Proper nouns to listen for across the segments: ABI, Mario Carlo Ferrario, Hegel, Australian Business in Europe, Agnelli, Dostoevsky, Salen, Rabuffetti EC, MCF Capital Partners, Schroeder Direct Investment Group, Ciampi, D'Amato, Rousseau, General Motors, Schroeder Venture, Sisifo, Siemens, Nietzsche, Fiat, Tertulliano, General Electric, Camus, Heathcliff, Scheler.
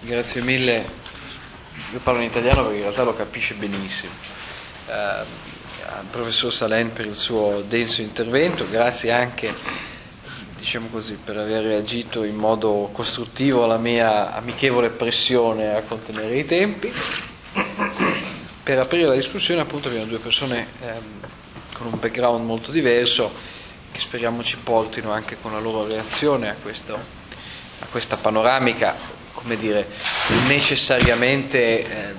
Grazie mille. Io parlo in italiano perché in realtà lo capisce benissimo. Al professor Salen per il suo denso intervento, grazie anche, diciamo così, per aver reagito in modo costruttivo alla mia amichevole pressione a contenere i tempi. Per aprire la discussione appunto abbiamo due persone con un background molto diverso che speriamo ci portino anche con la loro reazione a questa panoramica, come dire, necessariamente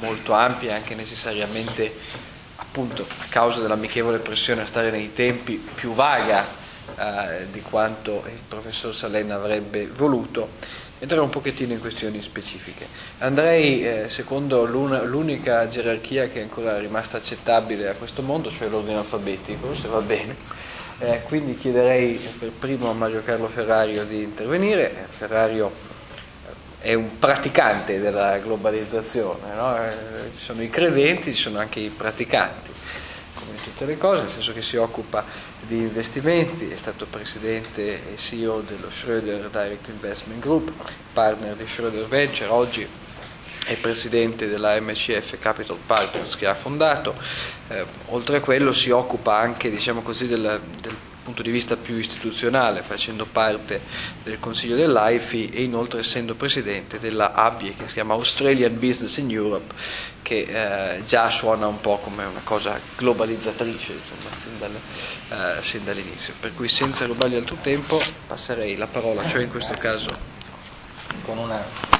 molto ampia, anche necessariamente appunto a causa dell'amichevole pressione a stare nei tempi più vaga di quanto il professor Salen avrebbe voluto. Entrare un pochettino in questioni specifiche. Andrei secondo l'unica gerarchia che è ancora rimasta accettabile a questo mondo, cioè l'ordine alfabetico, se va bene. Quindi chiederei per primo a Mario Carlo Ferrario di intervenire. Ferrario è un praticante della globalizzazione, no? Ci sono i credenti, ci sono anche i praticanti, come in tutte le cose, nel senso che si occupa di investimenti, è stato presidente e CEO dello Schroeder Direct Investment Group, partner di Schroeder Venture, oggi è presidente della MCF Capital Partners che ha fondato. Oltre a quello si occupa anche, diciamo così, del punto di vista più istituzionale, facendo parte del consiglio dell'AIFI e inoltre essendo presidente della ABI, che si chiama Australian Business in Europe, che già suona un po' come una cosa globalizzatrice, insomma, sin dall'inizio. Per cui, senza rubargli altro tempo, passerei la parola, cioè in questo caso con una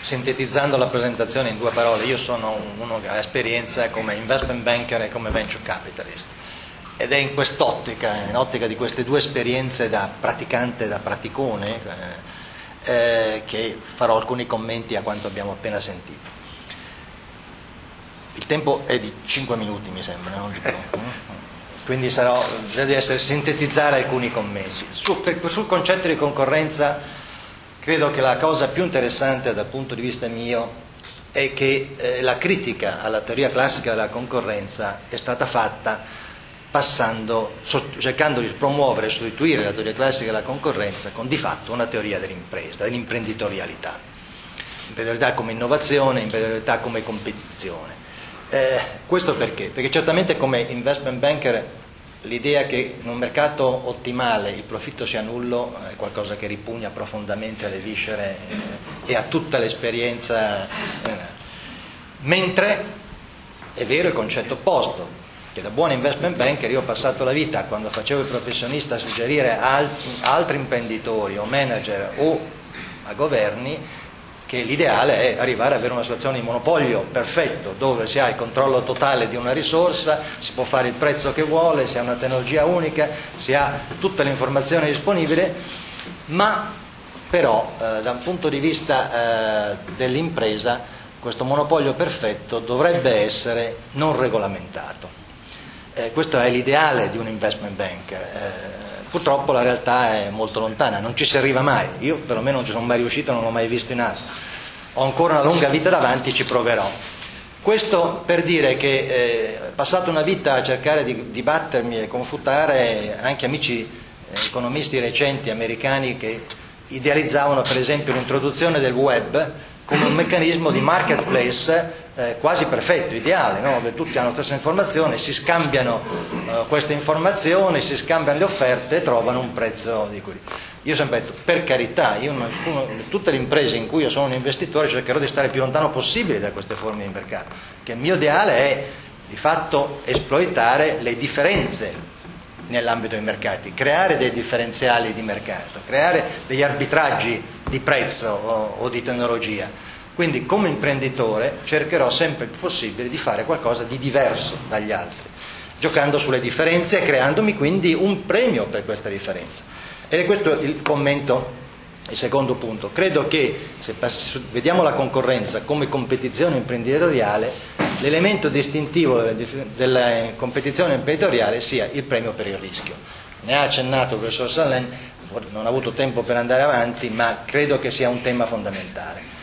sintetizzando la presentazione in due parole, io sono uno che ha esperienza come investment banker e come venture capitalist, ed è in quest'ottica, in ottica di queste due esperienze da praticante e da praticone, che farò alcuni commenti a quanto abbiamo appena sentito. Il tempo è di 5 minuti mi sembra, non di più, quindi sintetizzare alcuni commenti. Sul concetto di concorrenza, credo che la cosa più interessante dal punto di vista mio è che la critica alla teoria classica della concorrenza è stata fatta cercando di promuovere e sostituire la teoria classica della concorrenza con di fatto una teoria dell'impresa, dell'imprenditorialità, imprenditorialità come innovazione, imprenditorialità come competizione. Questo perché? Perché certamente come investment banker l'idea che in un mercato ottimale il profitto sia nullo è qualcosa che ripugna profondamente alle viscere e a tutta l'esperienza, mentre è vero il concetto opposto, che da buon investment banker io ho passato la vita, quando facevo il professionista, a suggerire a altri imprenditori o manager o a governi che l'ideale è arrivare ad avere una situazione di monopolio perfetto, dove si ha il controllo totale di una risorsa, si può fare il prezzo che vuole, si ha una tecnologia unica, si ha tutta l'informazione disponibile, ma però da un punto di vista dell'impresa questo monopolio perfetto dovrebbe essere non regolamentato. Questo è l'ideale di un investment bank. Purtroppo la realtà è molto lontana, non ci si arriva mai, io perlomeno non ci sono mai riuscito, non l'ho mai visto in atto, ho ancora una lunga vita davanti, ci proverò. Questo per dire che ho passato una vita a cercare di battermi e confutare anche amici economisti recenti americani che idealizzavano per esempio l'introduzione del web come un meccanismo di marketplace quasi perfetto, ideale, no? Tutti hanno la stessa informazione, si scambiano queste informazioni, si scambiano le offerte e trovano un prezzo di cui. Io ho sempre detto, per carità, io tutte le imprese in cui io sono un investitore cercherò di stare il più lontano possibile da queste forme di mercato, che il mio ideale è di fatto esploitare le differenze nell'ambito dei mercati, creare dei differenziali di mercato, creare degli arbitraggi di prezzo o di tecnologia. Quindi come imprenditore cercherò sempre il possibile di fare qualcosa di diverso dagli altri, giocando sulle differenze e creandomi quindi un premio per questa differenza. Ed è questo il commento, il secondo punto. Credo che se vediamo la concorrenza come competizione imprenditoriale, l'elemento distintivo della competizione imprenditoriale sia il premio per il rischio. Ne ha accennato il professor Salen, non ha avuto tempo per andare avanti, ma credo che sia un tema fondamentale.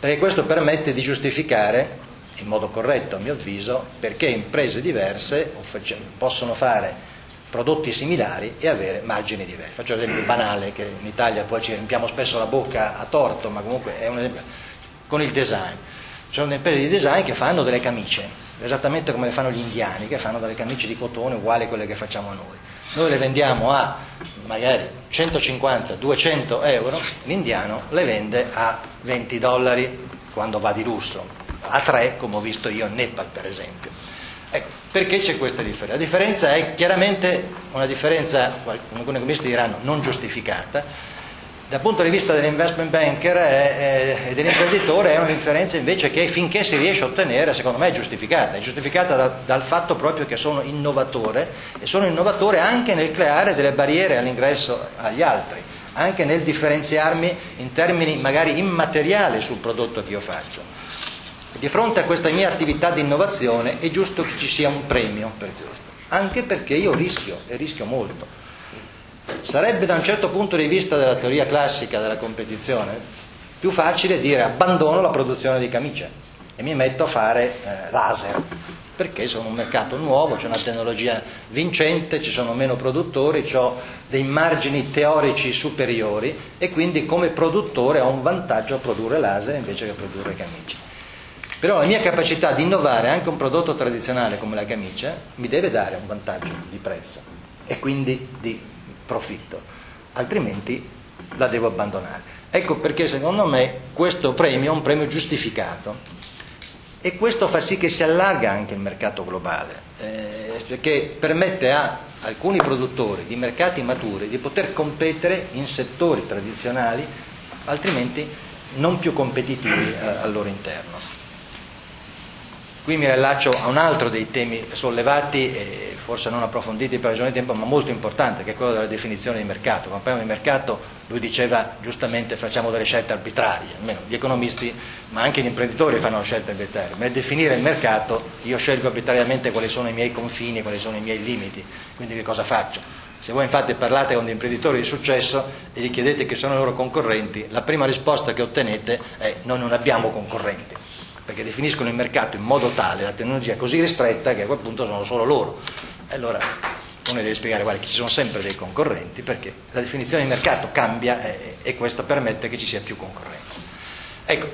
Perché questo permette di giustificare, in modo corretto a mio avviso, perché imprese diverse possono fare prodotti similari e avere margini diversi. Faccio un esempio banale, che in Italia poi ci riempiamo spesso la bocca a torto, ma comunque è un esempio, con il design. Ci sono delle imprese di design che fanno delle camicie esattamente come le fanno gli indiani, che fanno delle camicie di cotone uguali a quelle che facciamo noi le vendiamo a magari 150-200 euro, l'indiano le vende a $20 quando va di lusso, a 3 come ho visto io in Nepal per esempio. Ecco, perché c'è questa differenza? La differenza è chiaramente una differenza, alcuni economisti diranno non giustificata, dal punto di vista dell'investment banker e dell'imprenditore è una differenza invece che finché si riesce a ottenere, secondo me è giustificata dal fatto proprio che sono innovatore, e sono innovatore anche nel creare delle barriere all'ingresso agli altri, anche nel differenziarmi in termini magari immateriali sul prodotto che io faccio. Di fronte a questa mia attività di innovazione è giusto che ci sia un premio per questo, anche perché io rischio molto. Sarebbe da un certo punto di vista della teoria classica della competizione più facile dire abbandono la produzione di camicie e mi metto a fare laser, perché sono un mercato nuovo, c'è una tecnologia vincente, ci sono meno produttori, ho dei margini teorici superiori e quindi come produttore ho un vantaggio a produrre laser invece che a produrre camicie. Però la mia capacità di innovare anche un prodotto tradizionale come la camicia mi deve dare un vantaggio di prezzo e quindi di profitto, altrimenti la devo abbandonare. Ecco perché secondo me questo premio è un premio giustificato e questo fa sì che si allarga anche il mercato globale, perché permette a alcuni produttori di mercati maturi di poter competere in settori tradizionali altrimenti non più competitivi al loro interno. Qui mi riallaccio a un altro dei temi sollevati e forse non approfonditi per ragione di tempo, ma molto importante, che è quello della definizione di mercato. Quando parliamo di mercato, lui diceva giustamente facciamo delle scelte arbitrarie, almeno gli economisti ma anche gli imprenditori fanno scelte arbitrarie. Nel definire il mercato io scelgo arbitrariamente quali sono i miei confini, quali sono i miei limiti, quindi che cosa faccio. Se voi infatti parlate con dei imprenditori di successo e gli chiedete chi sono i loro concorrenti, la prima risposta che ottenete è noi non abbiamo concorrenti, perché definiscono il mercato in modo tale, la tecnologia è così ristretta che a quel punto sono solo loro. E allora uno deve spiegare guarda, ci sono sempre dei concorrenti, perché la definizione di mercato cambia e questo permette che ci sia più concorrenza. Ecco,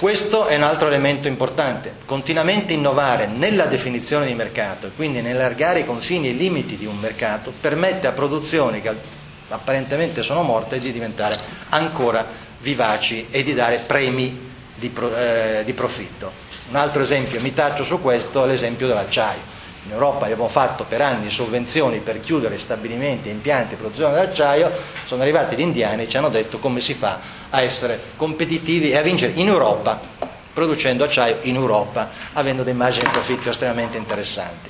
questo è un altro elemento importante, continuamente innovare nella definizione di mercato e quindi nell'allargare i confini e i limiti di un mercato permette a produzioni che apparentemente sono morte di diventare ancora vivaci e di dare premi di profitto. Un altro esempio, mi taccio su questo, è l'esempio dell'acciaio. In Europa abbiamo fatto per anni sovvenzioni per chiudere stabilimenti e impianti di produzione dell'acciaio, sono arrivati gli indiani e ci hanno detto come si fa a essere competitivi e a vincere in Europa, producendo acciaio in Europa, avendo dei margini di profitto estremamente interessanti.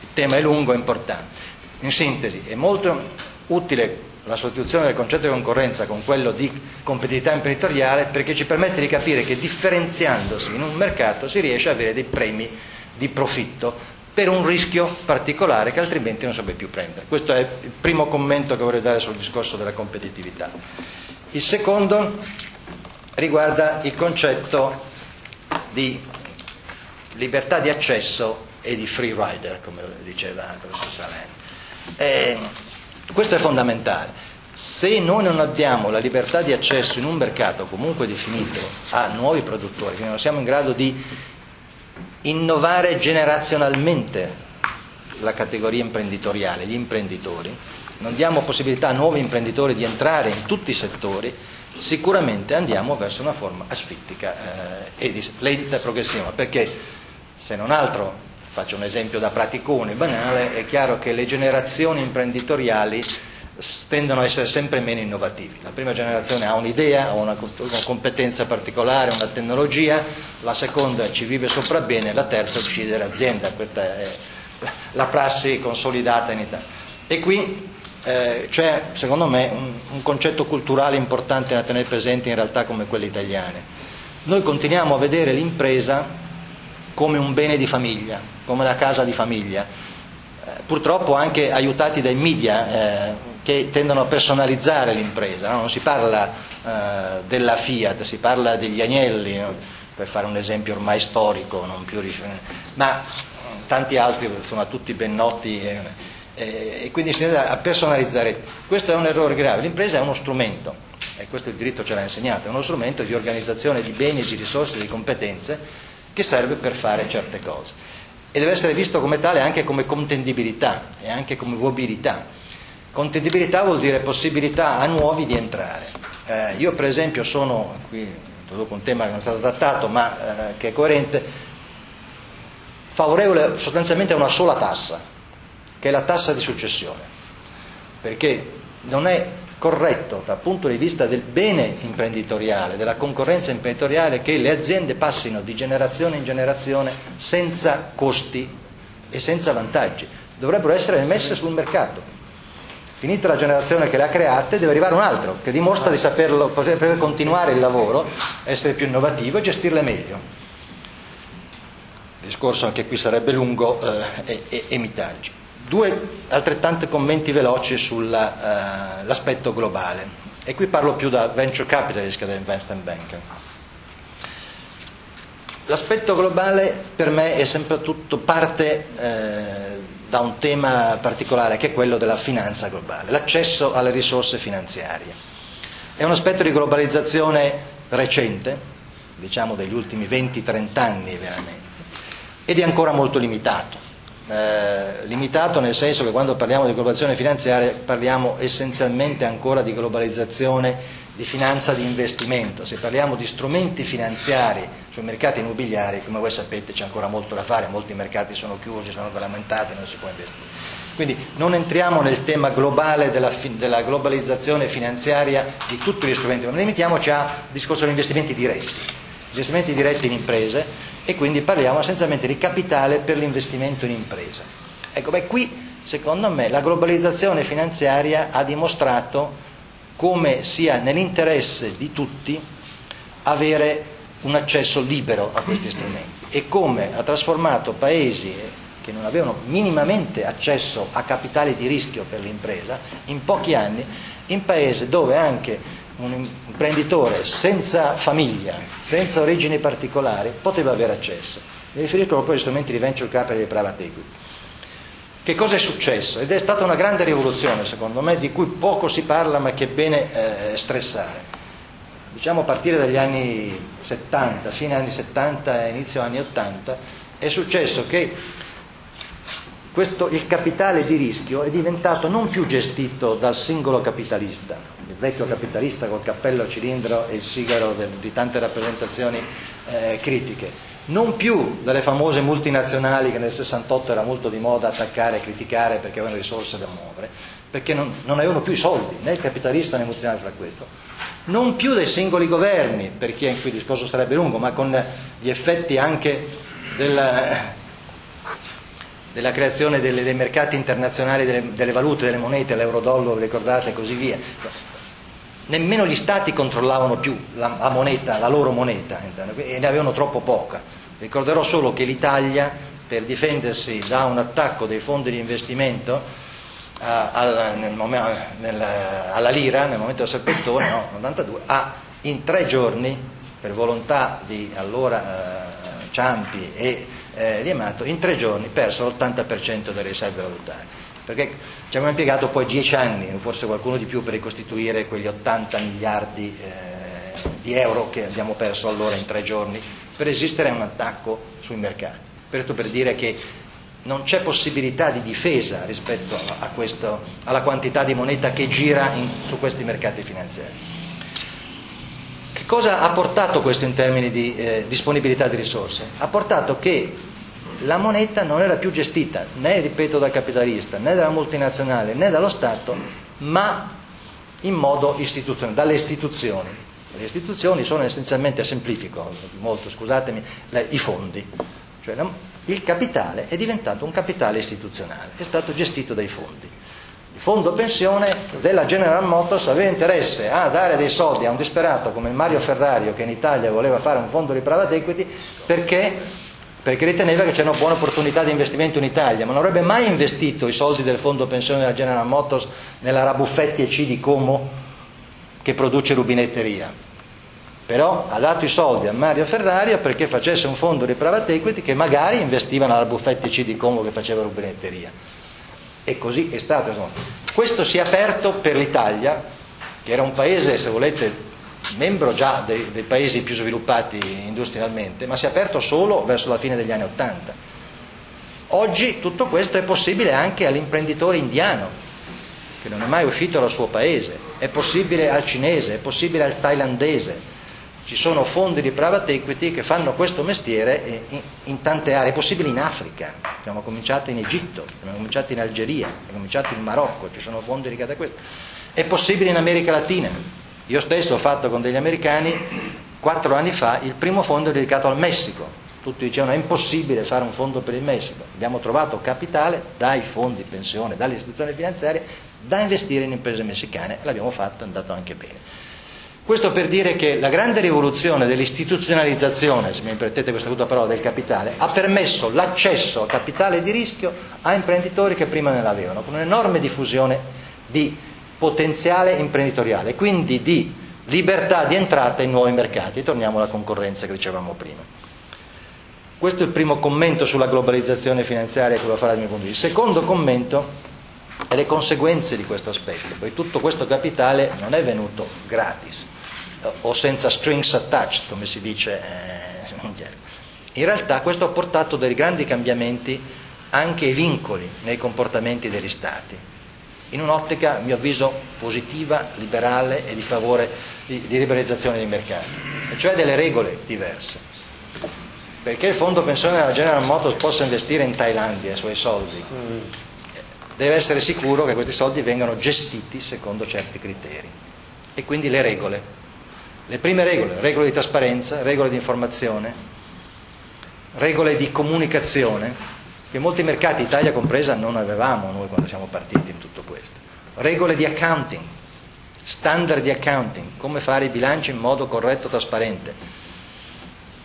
Il tema è lungo e importante. In sintesi, è molto utile la sostituzione del concetto di concorrenza con quello di competitività imprenditoriale, perché ci permette di capire che differenziandosi in un mercato si riesce ad avere dei premi di profitto per un rischio particolare che altrimenti non sarebbe più prendere. Questo è il primo commento che vorrei dare sul discorso della competitività. Il secondo riguarda il concetto di libertà di accesso e di free rider, come diceva il professor Saleni. Questo è fondamentale. Se noi non abbiamo la libertà di accesso in un mercato comunque definito a nuovi produttori, quindi non siamo in grado di innovare generazionalmente la categoria imprenditoriale, gli imprenditori, non diamo possibilità a nuovi imprenditori di entrare in tutti i settori, sicuramente andiamo verso una forma asfittica e lenta e progressiva, perché se non altro, faccio un esempio da praticone banale, è chiaro che le generazioni imprenditoriali tendono a essere sempre meno innovativi. La prima generazione ha un'idea, ha una competenza particolare, una tecnologia, la seconda ci vive sopra bene, la terza uccide l'azienda. Questa è la prassi consolidata in Italia. E qui c'è secondo me un concetto culturale importante da tenere presente in realtà come quelle italiane. Noi continuiamo a vedere l'impresa come un bene di famiglia, come la casa di famiglia, purtroppo anche aiutati dai media che tendono a personalizzare l'impresa, no? Non si parla della Fiat, si parla degli Agnelli, no? Per fare un esempio ormai storico, non più ma tanti altri sono tutti ben noti. e quindi si tende a personalizzare. Questo è un errore grave. L'impresa è uno strumento, e questo il diritto ce l'ha insegnato, è uno strumento di organizzazione di beni, di risorse, di competenze che serve per fare certe cose, e deve essere visto come tale anche come contendibilità e anche come mobilità. Contendibilità vuol dire possibilità a nuovi di entrare. Io per esempio sono, qui introduco un tema che non è stato trattato ma che è coerente, favorevole sostanzialmente a una sola tassa, che è la tassa di successione, perché non è corretto dal punto di vista del bene imprenditoriale, della concorrenza imprenditoriale, che le aziende passino di generazione in generazione senza costi e senza vantaggi. Dovrebbero essere messe sul mercato. Finita la generazione che le ha create, deve arrivare un altro che dimostra di saperlo, poter continuare il lavoro, essere più innovativo e gestirle meglio. Il discorso anche qui sarebbe lungo e mi taccio. Due altrettanti commenti veloci sull'aspetto globale, e qui parlo più da venture capitalist che da investment banker. L'aspetto globale per me è sempre tutto parte da un tema particolare, che è quello della finanza globale, l'accesso alle risorse finanziarie. È un aspetto di globalizzazione recente, diciamo degli ultimi 20-30 anni veramente, ed è ancora molto limitato, limitato nel senso che quando parliamo di globalizzazione finanziaria parliamo essenzialmente ancora di globalizzazione di finanza di investimento. Se parliamo di strumenti finanziari sui mercati immobiliari, come voi sapete c'è ancora molto da fare, molti mercati sono chiusi, sono regolamentati, non si può investire. Quindi non entriamo nel tema globale della globalizzazione finanziaria di tutti gli strumenti, ma limitiamoci al discorso degli investimenti diretti in imprese, e quindi parliamo essenzialmente di capitale per l'investimento in impresa. Ecco, beh, qui secondo me la globalizzazione finanziaria ha dimostrato come sia nell'interesse di tutti avere un accesso libero a questi strumenti, e come ha trasformato paesi che non avevano minimamente accesso a capitali di rischio per l'impresa in pochi anni in paesi dove anche un imprenditore senza famiglia, senza origini particolari, poteva avere accesso. Mi riferisco proprio agli strumenti di venture capital e di private equity. Che cosa è successo? Ed è stata una grande rivoluzione, secondo me, di cui poco si parla ma che è bene stressare. Diciamo a partire dagli anni 70, fine anni 70 e inizio anni 80, è successo che il capitale di rischio è diventato non più gestito dal singolo capitalista, il vecchio capitalista col cappello a cilindro e il sigaro di tante rappresentazioni critiche, non più dalle famose multinazionali che nel 68 era molto di moda attaccare e criticare perché avevano risorse da muovere, perché non avevano più i soldi, né il capitalista né il multinazionale fra questo, non più dai singoli governi, perché anche qui il discorso sarebbe lungo, ma con gli effetti anche della creazione dei mercati internazionali, delle valute, delle monete, l'euro-dollaro, ricordate, e così via. Nemmeno gli stati controllavano più la moneta, la loro moneta, e ne avevano troppo poca. Ricorderò solo che l'Italia, per difendersi da un attacco dei fondi di investimento alla lira, nel momento del serpentone, 92, ha in 3 giorni, per volontà di allora Ciampi e D'Amato, in 3 giorni perso l'80% delle riserve valutarie, perché ci abbiamo impiegato poi 10 anni, forse qualcuno di più, per ricostituire quegli 80 miliardi di euro che abbiamo perso allora in 3 giorni per resistere a un attacco sui mercati. Questo per dire che non c'è possibilità di difesa rispetto a questo, alla quantità di moneta che gira su questi mercati finanziari. Che cosa ha portato questo in termini di disponibilità di risorse? Ha portato che la moneta non era più gestita né, ripeto, dal capitalista, né dalla multinazionale, né dallo Stato, ma in modo istituzionale, dalle istituzioni. Le istituzioni sono essenzialmente, semplifico molto, scusatemi, i fondi. Cioè il capitale è diventato un capitale istituzionale, è stato gestito dai fondi. Fondo pensione della General Motors aveva interesse a dare dei soldi a un disperato come Mario Ferrario, che in Italia voleva fare un fondo di private equity perché riteneva che c'era una buona opportunità di investimento in Italia, ma non avrebbe mai investito i soldi del fondo pensione della General Motors nella Rabuffetti EC di Como, che produce rubinetteria. Però ha dato i soldi a Mario Ferrario perché facesse un fondo di private equity che magari investiva nella Rabuffetti EC di Como che faceva rubinetteria. e così è stato. Questo si è aperto per l'Italia, che era un paese, se volete, membro già dei paesi più sviluppati industrialmente, ma si è aperto solo verso la fine degli anni '80. Oggi tutto questo è possibile anche all'imprenditore indiano, che non è mai uscito dal suo paese, è possibile al cinese, è possibile al thailandese. Ci sono fondi di private equity che fanno questo mestiere in tante aree, è possibile in Africa, abbiamo cominciato in Egitto, abbiamo cominciato in Algeria, abbiamo cominciato in Marocco, ci sono fondi dedicati a questo, è possibile in America Latina. Io stesso ho fatto con degli americani 4 anni fa il primo fondo dedicato al Messico, tutti dicevano è impossibile fare un fondo per il Messico, abbiamo trovato capitale dai fondi pensione, dalle istituzioni finanziarie, da investire in imprese messicane, l'abbiamo fatto, è andato anche bene. Questo per dire che la grande rivoluzione dell'istituzionalizzazione, se mi prendete questa brutta parola, del capitale, ha permesso l'accesso a capitale di rischio a imprenditori che prima non l'avevano, con un'enorme diffusione di potenziale imprenditoriale, quindi di libertà di entrata in nuovi mercati. Torniamo alla concorrenza che dicevamo prima. Questo è il primo commento sulla globalizzazione finanziaria che volevo fare dal mio punto di vista. Il secondo commento e le conseguenze di questo aspetto, perché tutto questo capitale non è venuto gratis o senza strings attached, come si dice in realtà questo ha portato dei grandi cambiamenti anche ai vincoli nei comportamenti degli Stati, in un'ottica a mio avviso positiva, liberale e di favore di liberalizzazione dei mercati, cioè delle regole diverse, perché il fondo pensione della General Motors possa investire in Thailandia i suoi soldi deve essere sicuro che questi soldi vengano gestiti secondo certi criteri, e quindi le regole, le prime regole, regole di trasparenza, regole di informazione, regole di comunicazione, che molti mercati, Italia compresa, non avevamo noi quando siamo partiti in tutto questo, regole di accounting, standard di accounting, come fare i bilanci in modo corretto e trasparente,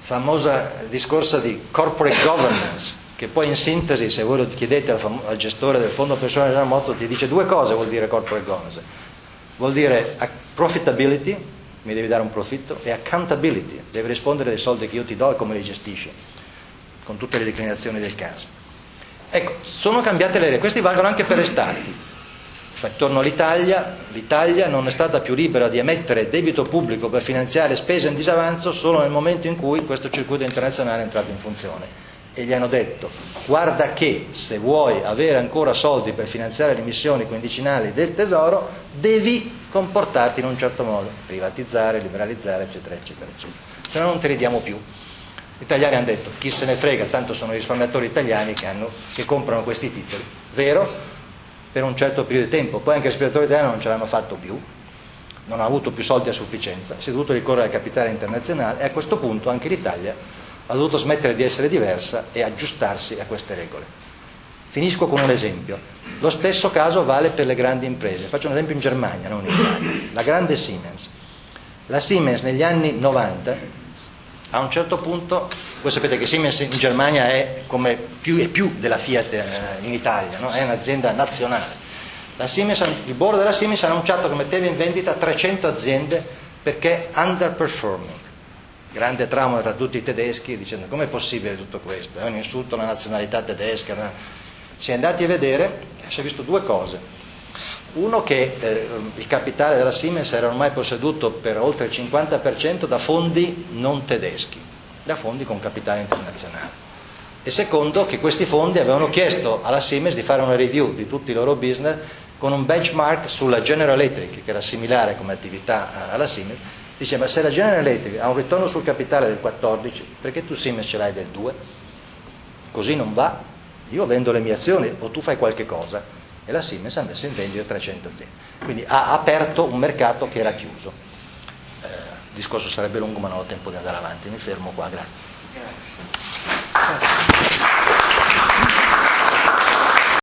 famosa discorso di corporate governance, che poi in sintesi, se voi lo chiedete al gestore del fondo pensione General Motors, ti dice due cose vuol dire corporate governance, vuol dire profitability, mi devi dare un profitto, e accountability, devi rispondere dei soldi che io ti do e come li gestisci, con tutte le declinazioni del caso. Ecco, sono cambiate le regole, questi valgono anche per gli Stati. Torno all'Italia, l'Italia non è stata più libera di emettere debito pubblico per finanziare spese in disavanzo solo nel momento in cui questo circuito internazionale è entrato in funzione. E gli hanno detto, guarda che se vuoi avere ancora soldi per finanziare le missioni quindicinali del Tesoro, devi comportarti in un certo modo, privatizzare, liberalizzare, eccetera, eccetera, eccetera. Se no non te li diamo più. Gli italiani hanno detto, chi se ne frega, tanto sono i risparmiatori italiani che comprano questi titoli. Vero? Per un certo periodo di tempo. Poi anche i risparmiatori italiani non ce l'hanno fatto più, non ha avuto più soldi a sufficienza, si è dovuto ricorrere al capitale internazionale e a questo punto anche l'Italia ha dovuto smettere di essere diversa e aggiustarsi a queste regole. Finisco con un esempio. Lo stesso caso vale per le grandi imprese. Faccio un esempio in Germania, non in Italia. La grande Siemens. La Siemens negli anni 90, a un certo punto, voi sapete che Siemens in Germania è come più e più della Fiat in Italia, no? È un'azienda nazionale. Il board della Siemens ha annunciato che metteva in vendita 300 aziende perché underperforming. Grande trauma tra tutti i tedeschi, dicendo com'è possibile tutto questo, è un insulto alla nazionalità tedesca. No? Si è andati a vedere e si è visto due cose. Uno, che il capitale della Siemens era ormai posseduto per oltre il 50% da fondi non tedeschi, da fondi con capitale internazionale. E secondo, che questi fondi avevano chiesto alla Siemens di fare una review di tutti i loro business con un benchmark sulla General Electric, che era similare come attività alla Siemens. Dice, ma se la General Electric ha un ritorno sul capitale del 14, perché tu Siemens ce l'hai del 2? Così non va, io vendo le mie azioni o tu fai qualche cosa. E la Siemens ha messo in vendita 300 aziende. Quindi ha aperto un mercato che era chiuso. Il discorso sarebbe lungo ma non ho tempo di andare avanti, mi fermo qua, grazie.